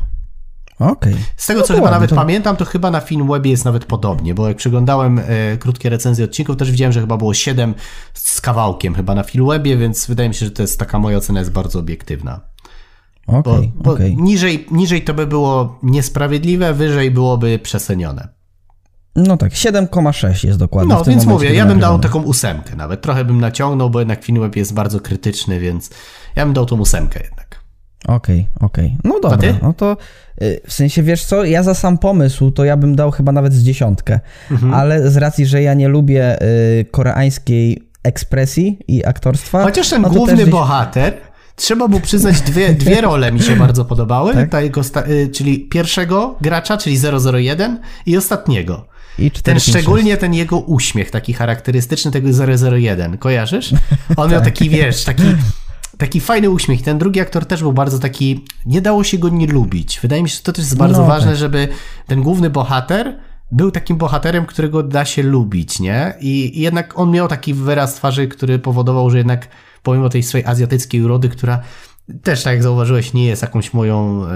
Okay. Z tego, co chyba nawet pamiętam, to chyba na Filmwebie jest nawet podobnie, bo jak przeglądałem krótkie recenzje odcinków, też widziałem, że chyba było 7 z kawałkiem chyba na Filmwebie, więc wydaje mi się, że to jest taka moja ocena, jest bardzo obiektywna. Bo niżej to by było niesprawiedliwe, wyżej byłoby przesenione. No tak, 7,6 jest dokładnie. No, więc mówię, ja bym dał taką 8 nawet. Trochę bym naciągnął, bo jednak Filmweb jest bardzo krytyczny, więc ja bym dał tą 8 jednak. Okej. No dobra, no to w sensie, wiesz co, ja za sam pomysł to ja bym dał chyba nawet z 10, ale z racji, że ja nie lubię koreańskiej ekspresji i aktorstwa. Chociaż ten główny bohater, trzeba mu przyznać, dwie role mi się bardzo podobały, czyli pierwszego gracza, czyli 001 i ostatniego. I szczególnie ten jego uśmiech taki charakterystyczny tego 001, kojarzysz? On miał taki, wiesz, taki fajny uśmiech. Ten drugi aktor też był bardzo taki, nie dało się go nie lubić. Wydaje mi się, że to też jest bardzo ważne, żeby ten główny bohater był takim bohaterem, którego da się lubić, nie? I jednak on miał taki wyraz twarzy, który powodował, że jednak pomimo tej swojej azjatyckiej urody, która też, tak jak zauważyłeś, nie jest jakąś moją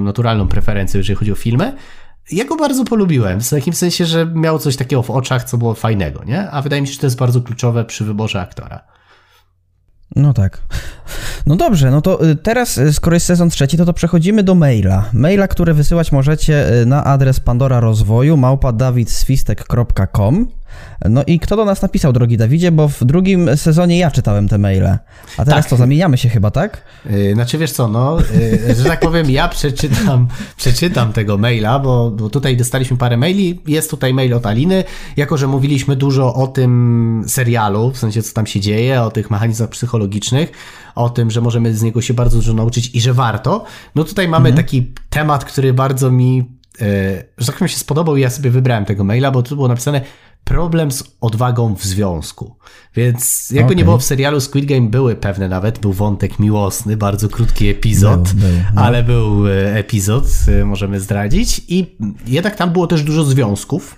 naturalną preferencją, jeżeli chodzi o filmy, ja go bardzo polubiłem. W takim sensie, że miał coś takiego w oczach, co było fajnego, nie? A wydaje mi się, że to jest bardzo kluczowe przy wyborze aktora. No tak. No dobrze, no to teraz, skoro jest sezon 3, to przechodzimy do maila. Maila, który wysyłać możecie na adres pandoraRozwoju@dawidświstek.com. No i kto do nas napisał, drogi Dawidzie, bo w drugim sezonie ja czytałem te maile. A teraz to zamieniamy się chyba, tak? Znaczy, wiesz co, no, że tak powiem, ja przeczytam tego maila, bo tutaj dostaliśmy parę maili. Jest tutaj mail od Aliny. Jako że mówiliśmy dużo o tym serialu, w sensie co tam się dzieje, o tych mechanizmach psychologicznych, o tym, że możemy z niego się bardzo dużo nauczyć i że warto. No tutaj mamy taki temat, który bardzo mi, że tak powiem, się spodobał i ja sobie wybrałem tego maila, bo tu było napisane problem z odwagą w związku. Więc jakby nie było, w serialu Squid Game były pewne nawet, był wątek miłosny, bardzo krótki epizod, ale był epizod, możemy zdradzić, i jednak tam było też dużo związków,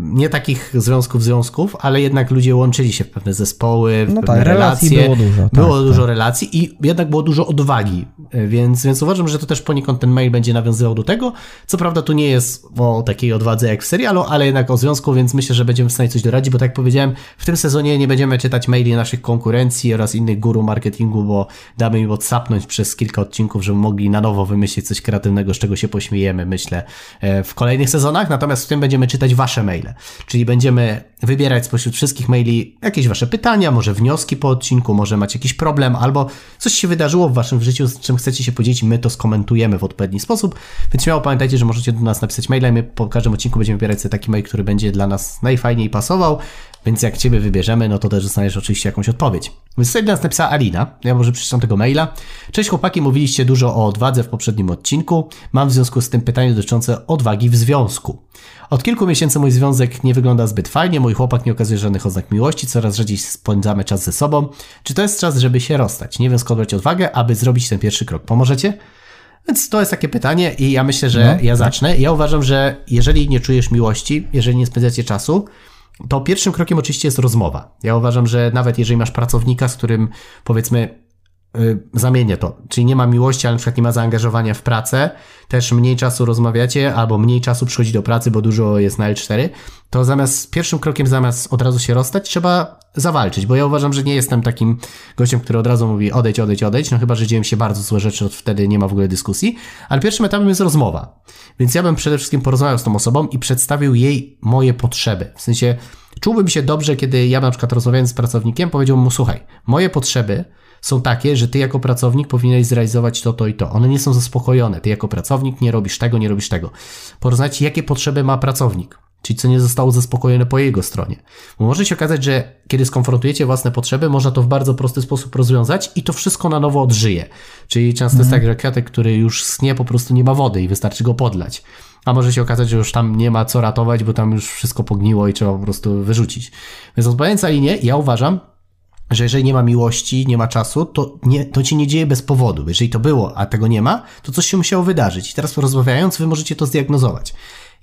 nie takich związków, ale jednak ludzie łączyli się w pewne zespoły, w pewne relacje. Było dużo relacji i jednak było dużo odwagi, więc uważam, że to też poniekąd ten mail będzie nawiązywał do tego. Co prawda tu nie jest o takiej odwadze jak w serialu, ale jednak o związku, więc myślę, że będziemy w stanie coś doradzić, bo tak jak powiedziałem, w tym sezonie nie będziemy czytać maili naszych konkurencji oraz innych guru marketingu, bo damy im odsapnąć przez kilka odcinków, żeby mogli na nowo wymyślić coś kreatywnego, z czego się pośmiejemy, myślę, w kolejnych sezonach. Natomiast w tym będziemy czytać wasze maile, czyli będziemy wybierać spośród wszystkich maili jakieś wasze pytania, może wnioski po odcinku, może macie jakiś problem, albo coś się wydarzyło w waszym życiu, z czym chcecie się podzielić, my to skomentujemy w odpowiedni sposób, więc śmiało pamiętajcie, że możecie do nas napisać maila i my po każdym odcinku będziemy wybierać sobie taki mail, który będzie dla nas najfajniej pasował, więc jak ciebie wybierzemy, no to też dostaniesz oczywiście jakąś odpowiedź. Więc tutaj do nas napisała Alina, ja może przeczytam tego maila. Cześć chłopaki, mówiliście dużo o odwadze w poprzednim odcinku, mam w związku z tym pytanie dotyczące odwagi w związku. Od kilku miesięcy mój związek nie wygląda zbyt fajnie, mój chłopak nie okazuje żadnych oznak miłości, coraz rzadziej spędzamy czas ze sobą. Czy to jest czas, żeby się rozstać? Nie wiem, skąd brać odwagę, aby zrobić ten pierwszy krok. Pomożecie? Więc to jest takie pytanie i ja myślę, że ja zacznę. Ja uważam, że jeżeli nie czujesz miłości, jeżeli nie spędzacie czasu, to pierwszym krokiem oczywiście jest rozmowa. Ja uważam, że nawet jeżeli masz pracownika, z którym, powiedzmy, zamienię to, czyli nie ma miłości, ale na przykład nie ma zaangażowania w pracę, też mniej czasu rozmawiacie albo mniej czasu przychodzi do pracy, bo dużo jest na L4, to pierwszym krokiem zamiast od razu się rozstać, trzeba zawalczyć, bo ja uważam, że nie jestem takim gościem, który od razu mówi odejdź, no chyba, że dzieją się bardzo złe rzeczy, wtedy nie ma w ogóle dyskusji, ale pierwszym etapem jest rozmowa, więc ja bym przede wszystkim porozmawiał z tą osobą i przedstawił jej moje potrzeby, w sensie czułbym się dobrze, kiedy ja na przykład rozmawiając z pracownikiem powiedział mu, słuchaj, moje potrzeby są takie, że ty jako pracownik powinieneś zrealizować to i to. One nie są zaspokojone. Ty jako pracownik nie robisz tego. Porównać, jakie potrzeby ma pracownik, czyli co nie zostało zaspokojone po jego stronie. Bo może się okazać, że kiedy skonfrontujecie własne potrzeby, można to w bardzo prosty sposób rozwiązać i to wszystko na nowo odżyje. Czyli często jest tak, że kwiatek, który już schnie, po prostu nie ma wody i wystarczy go podlać. A może się okazać, że już tam nie ma co ratować, bo tam już wszystko pogniło i trzeba po prostu wyrzucić. Więc odpowiadając Alinie, ja uważam, że jeżeli nie ma miłości, nie ma czasu, to się nie dzieje bez powodu. Jeżeli to było, a tego nie ma, to coś się musiało wydarzyć. I teraz rozmawiając, wy możecie to zdiagnozować.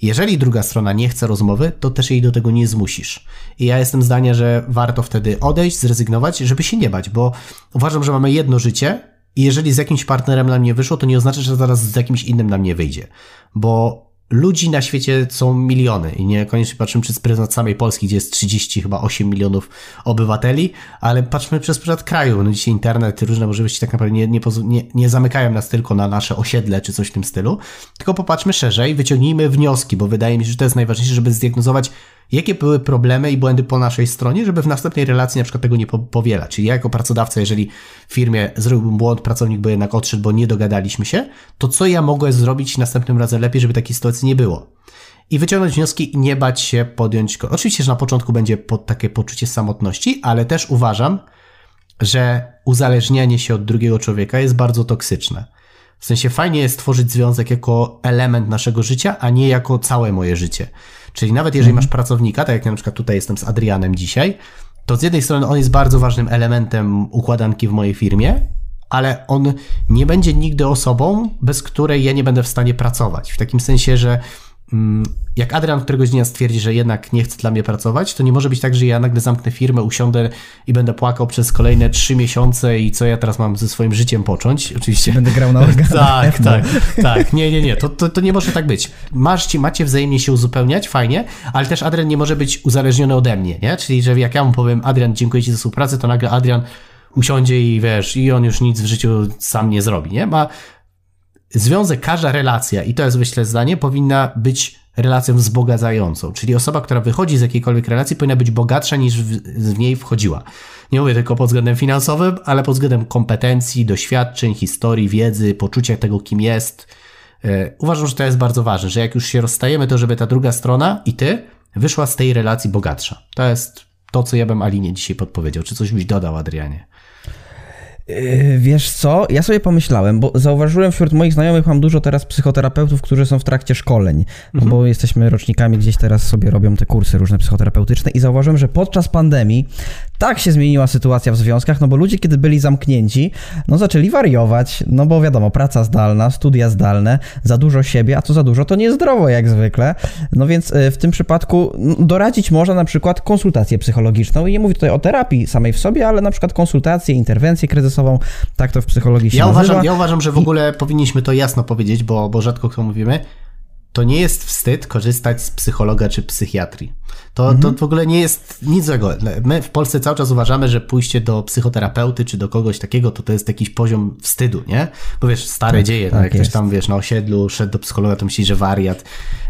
Jeżeli druga strona nie chce rozmowy, to też jej do tego nie zmusisz. I ja jestem zdania, że warto wtedy odejść, zrezygnować, żeby się nie bać, bo uważam, że mamy jedno życie i jeżeli z jakimś partnerem nam nie wyszło, to nie oznacza, że zaraz z jakimś innym nam nie wyjdzie, bo ludzi na świecie są miliony i niekoniecznie patrzymy przez pryzmat samej Polski, gdzie jest 30 chyba 8 milionów obywateli, ale patrzmy przez pryzmat kraju. No dzisiaj internet, różne możliwości tak naprawdę nie zamykają nas tylko na nasze osiedle czy coś w tym stylu, tylko popatrzmy szerzej, wyciągnijmy wnioski, bo wydaje mi się, że to jest najważniejsze, żeby zdiagnozować, jakie były problemy i błędy po naszej stronie, żeby w następnej relacji na przykład tego nie powielać. Czyli ja jako pracodawca, jeżeli w firmie zrobiłbym błąd, pracownik by jednak odszedł, bo nie dogadaliśmy się, to co ja mogę zrobić następnym razem lepiej, żeby takiej sytuacji nie było? I wyciągnąć wnioski i nie bać się podjąć. Oczywiście, że na początku będzie takie poczucie samotności, ale też uważam, że uzależnianie się od drugiego człowieka jest bardzo toksyczne. W sensie fajnie jest tworzyć związek jako element naszego życia, a nie jako całe moje życie. Czyli nawet jeżeli masz pracownika, tak jak ja na przykład tutaj jestem z Adrianem dzisiaj, to z jednej strony on jest bardzo ważnym elementem układanki w mojej firmie, ale on nie będzie nigdy osobą, bez której ja nie będę w stanie pracować. W takim sensie, że jak Adrian któregoś dnia stwierdzi, że jednak nie chce dla mnie pracować, to nie może być tak, że ja nagle zamknę firmę, usiądę i będę płakał przez kolejne 3 miesiące i co ja teraz mam ze swoim życiem począć. Oczywiście. Będę grał na organach. Tak. Nie. To nie może tak być. Macie wzajemnie się uzupełniać, fajnie, ale też Adrian nie może być uzależniony ode mnie, nie? Czyli, że jak ja mu powiem, Adrian, dziękuję ci za współpracę, to nagle Adrian usiądzie i wiesz, i on już nic w życiu sam nie zrobi, nie? Związek, każda relacja, i to jest myślę zdanie, powinna być relacją wzbogacającą. Czyli osoba, która wychodzi z jakiejkolwiek relacji, powinna być bogatsza niż w niej wchodziła. Nie mówię tylko pod względem finansowym, ale pod względem kompetencji, doświadczeń, historii, wiedzy, poczucia tego, kim jest. Uważam, że to jest bardzo ważne, że jak już się rozstajemy, to żeby ta druga strona i ty wyszła z tej relacji bogatsza. To jest to, co ja bym Alinie dzisiaj podpowiedział. Czy coś byś dodał, Adrianie? Wiesz co, ja sobie pomyślałem, bo zauważyłem wśród moich znajomych, mam dużo teraz psychoterapeutów, którzy są w trakcie szkoleń, bo jesteśmy rocznikami, gdzieś teraz sobie robią te kursy różne psychoterapeutyczne i zauważyłem, że podczas pandemii tak się zmieniła sytuacja w związkach, no bo ludzie, kiedy byli zamknięci, no zaczęli wariować, no bo wiadomo, praca zdalna, studia zdalne, za dużo siebie, a co za dużo, to niezdrowo jak zwykle, no więc w tym przypadku doradzić można na przykład konsultację psychologiczną i nie mówię tutaj o terapii samej w sobie, ale na przykład konsultacje, interwencje kryzysowe. Tak to w psychologii się uważam, że w ogóle powinniśmy to jasno powiedzieć, bo rzadko kto mówimy, to nie jest wstyd korzystać z psychologa czy psychiatrii. To w ogóle nie jest nic złego. My w Polsce cały czas uważamy, że pójście do psychoterapeuty czy do kogoś takiego, to jest jakiś poziom wstydu, nie? Bo wiesz, stare dzieje, tak, jak ktoś tam, wiesz, na osiedlu szedł do psychologa, to myśli, że wariat.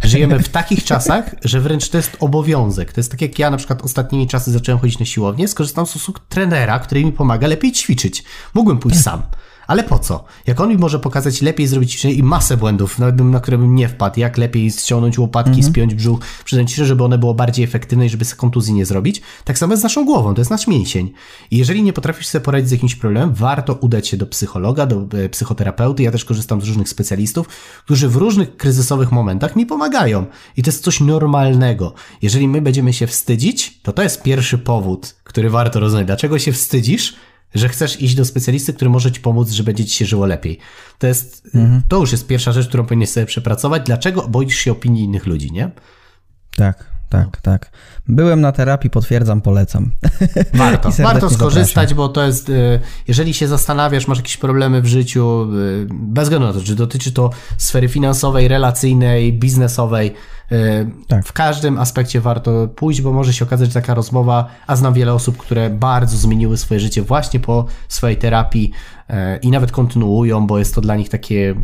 Żyjemy w takich czasach, że wręcz to jest obowiązek. To jest tak, jak ja na przykład ostatnimi czasy zacząłem chodzić na siłownię, skorzystam z usług trenera, który mi pomaga lepiej ćwiczyć. Mógłbym pójść sam. Ale po co? Jak on mi może pokazać lepiej zrobić ćwiczenie i masę błędów, na które bym nie wpadł, jak lepiej ściągnąć łopatki, spiąć brzuch, przyznać się, żeby one było bardziej efektywne i żeby sobie kontuzji nie zrobić. Tak samo jest z naszą głową, to jest nasz mięsień. I jeżeli nie potrafisz sobie poradzić z jakimś problemem, warto udać się do psychologa, do psychoterapeuty. Ja też korzystam z różnych specjalistów, którzy w różnych kryzysowych momentach mi pomagają. I to jest coś normalnego. Jeżeli my będziemy się wstydzić, to jest pierwszy powód, który warto rozumieć. Dlaczego się wstydzisz? Że chcesz iść do specjalisty, który może ci pomóc, że będzie ci się żyło lepiej. To jest, to już jest pierwsza rzecz, którą powinieneś sobie przepracować. Dlaczego boisz się opinii innych ludzi, nie? Tak. Byłem na terapii, potwierdzam, polecam. Warto skorzystać, zapraszam. Bo to jest, jeżeli się zastanawiasz, masz jakieś problemy w życiu, bez względu na to, czy dotyczy to sfery finansowej, relacyjnej, biznesowej, w każdym aspekcie warto pójść, bo może się okazać, że taka rozmowa, a znam wiele osób, które bardzo zmieniły swoje życie właśnie po swojej terapii i nawet kontynuują, bo jest to dla nich takie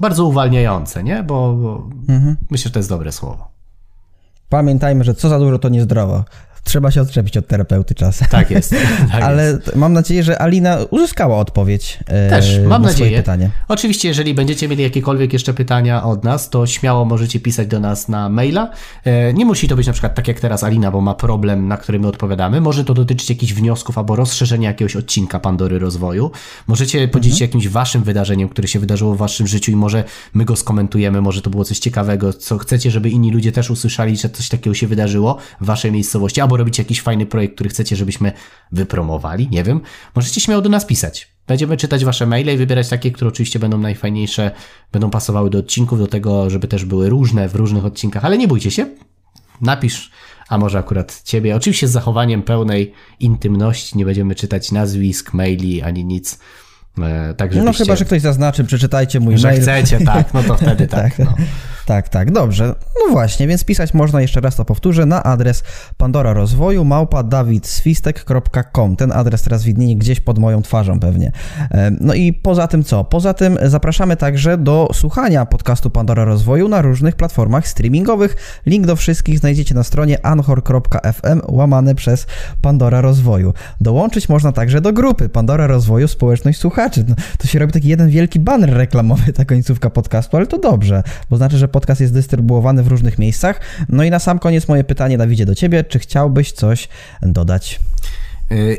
bardzo uwalniające, nie? Bo myślę, że to jest dobre słowo. Pamiętajmy, że co za dużo to niezdrowo. Trzeba się odczepić od terapeuty czasem. Tak jest. Ale mam nadzieję, że Alina uzyskała odpowiedź też, mam na swoje pytanie. Oczywiście, jeżeli będziecie mieli jakiekolwiek jeszcze pytania od nas, to śmiało możecie pisać do nas na maila. Nie musi to być na przykład tak jak teraz Alina, bo ma problem, na który my odpowiadamy. Może to dotyczyć jakichś wniosków albo rozszerzenia jakiegoś odcinka Pandory Rozwoju. Możecie podzielić się jakimś waszym wydarzeniem, które się wydarzyło w waszym życiu i może my go skomentujemy, może to było coś ciekawego, co chcecie, żeby inni ludzie też usłyszeli, że coś takiego się wydarzyło w waszej miejscowości, albo robicie jakiś fajny projekt, który chcecie, żebyśmy wypromowali, nie wiem, możecie śmiało do nas pisać. Będziemy czytać wasze maile i wybierać takie, które oczywiście będą najfajniejsze, będą pasowały do odcinków, do tego, żeby też były różne w różnych odcinkach, ale nie bójcie się, napisz, a może akurat ciebie. Oczywiście z zachowaniem pełnej intymności, nie będziemy czytać nazwisk, maili, ani nic. Tak, no chyba, że ktoś zaznaczy, przeczytajcie mój mail. Że chcecie, tak, no to wtedy tak. No. Tak, tak, dobrze. No właśnie, więc pisać można, jeszcze raz to powtórzę, na adres pandorarozwoju@dawidswistek.com. Ten adres teraz widnieje gdzieś pod moją twarzą pewnie. No i poza tym co? Poza tym zapraszamy także do słuchania podcastu Pandora Rozwoju na różnych platformach streamingowych. Link do wszystkich znajdziecie na stronie anchor.fm/Pandora Rozwoju. Dołączyć można także do grupy Pandora Rozwoju Społeczność Słuchaczy. No, to się robi taki jeden wielki baner reklamowy, ta końcówka podcastu, ale to dobrze, bo znaczy, że podcast jest dystrybuowany w różnych miejscach. No i na sam koniec moje pytanie, Dawidzie, do ciebie. Czy chciałbyś coś dodać?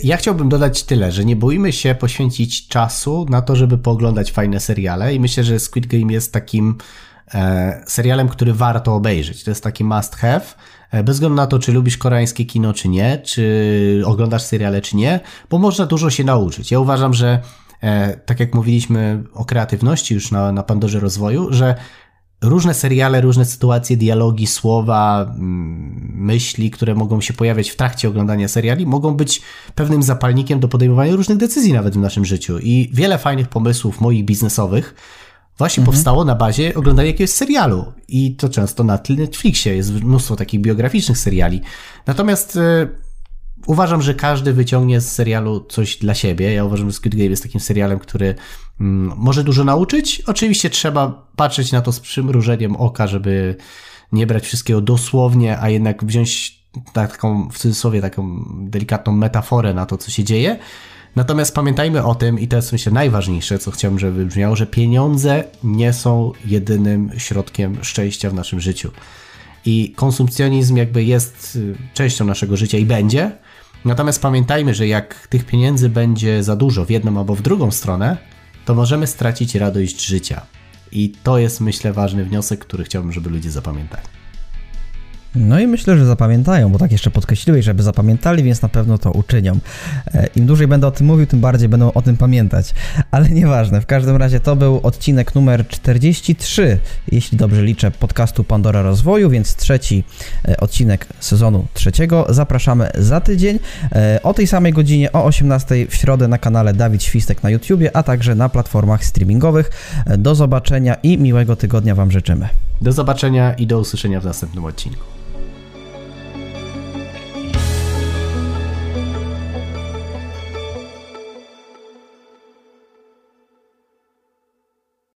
Ja chciałbym dodać tyle, że nie boimy się poświęcić czasu na to, żeby pooglądać fajne seriale i myślę, że Squid Game jest takim serialem, który warto obejrzeć. To jest taki must have. Bez względu na to, czy lubisz koreańskie kino, czy nie, czy oglądasz seriale, czy nie, bo można dużo się nauczyć. Ja uważam, że tak jak mówiliśmy o kreatywności już na Pandorze Rozwoju, że różne seriale, różne sytuacje, dialogi, słowa, myśli, które mogą się pojawiać w trakcie oglądania seriali, mogą być pewnym zapalnikiem do podejmowania różnych decyzji nawet w naszym życiu. I wiele fajnych pomysłów moich biznesowych właśnie powstało na bazie oglądania jakiegoś serialu. I to często na Netflixie jest mnóstwo takich biograficznych seriali. Natomiast uważam, że każdy wyciągnie z serialu coś dla siebie. Ja uważam, że Squid Game jest takim serialem, który może dużo nauczyć. Oczywiście trzeba patrzeć na to z przymrużeniem oka, żeby nie brać wszystkiego dosłownie, a jednak wziąć taką, w cudzysłowie, taką delikatną metaforę na to, co się dzieje. Natomiast pamiętajmy o tym, i to jest myślę najważniejsze, co chciałbym, żeby wybrzmiało, że pieniądze nie są jedynym środkiem szczęścia w naszym życiu. I konsumpcjonizm jakby jest częścią naszego życia i będzie. Natomiast pamiętajmy, że jak tych pieniędzy będzie za dużo w jedną albo w drugą stronę, to możemy stracić radość życia. I to jest, myślę, ważny wniosek, który chciałbym, żeby ludzie zapamiętali. No i myślę, że zapamiętają, bo tak jeszcze podkreśliłeś, żeby zapamiętali, więc na pewno to uczynią. Im dłużej będę o tym mówił, tym bardziej będą o tym pamiętać. Ale nieważne, w każdym razie to był odcinek numer 43, jeśli dobrze liczę, podcastu Pandora Rozwoju, więc trzeci odcinek sezonu trzeciego. Zapraszamy za tydzień o tej samej godzinie, o 18:00 w środę na kanale Dawid Świstek na YouTubie, a także na platformach streamingowych. Do zobaczenia i miłego tygodnia Wam życzymy. Do zobaczenia i do usłyszenia w następnym odcinku.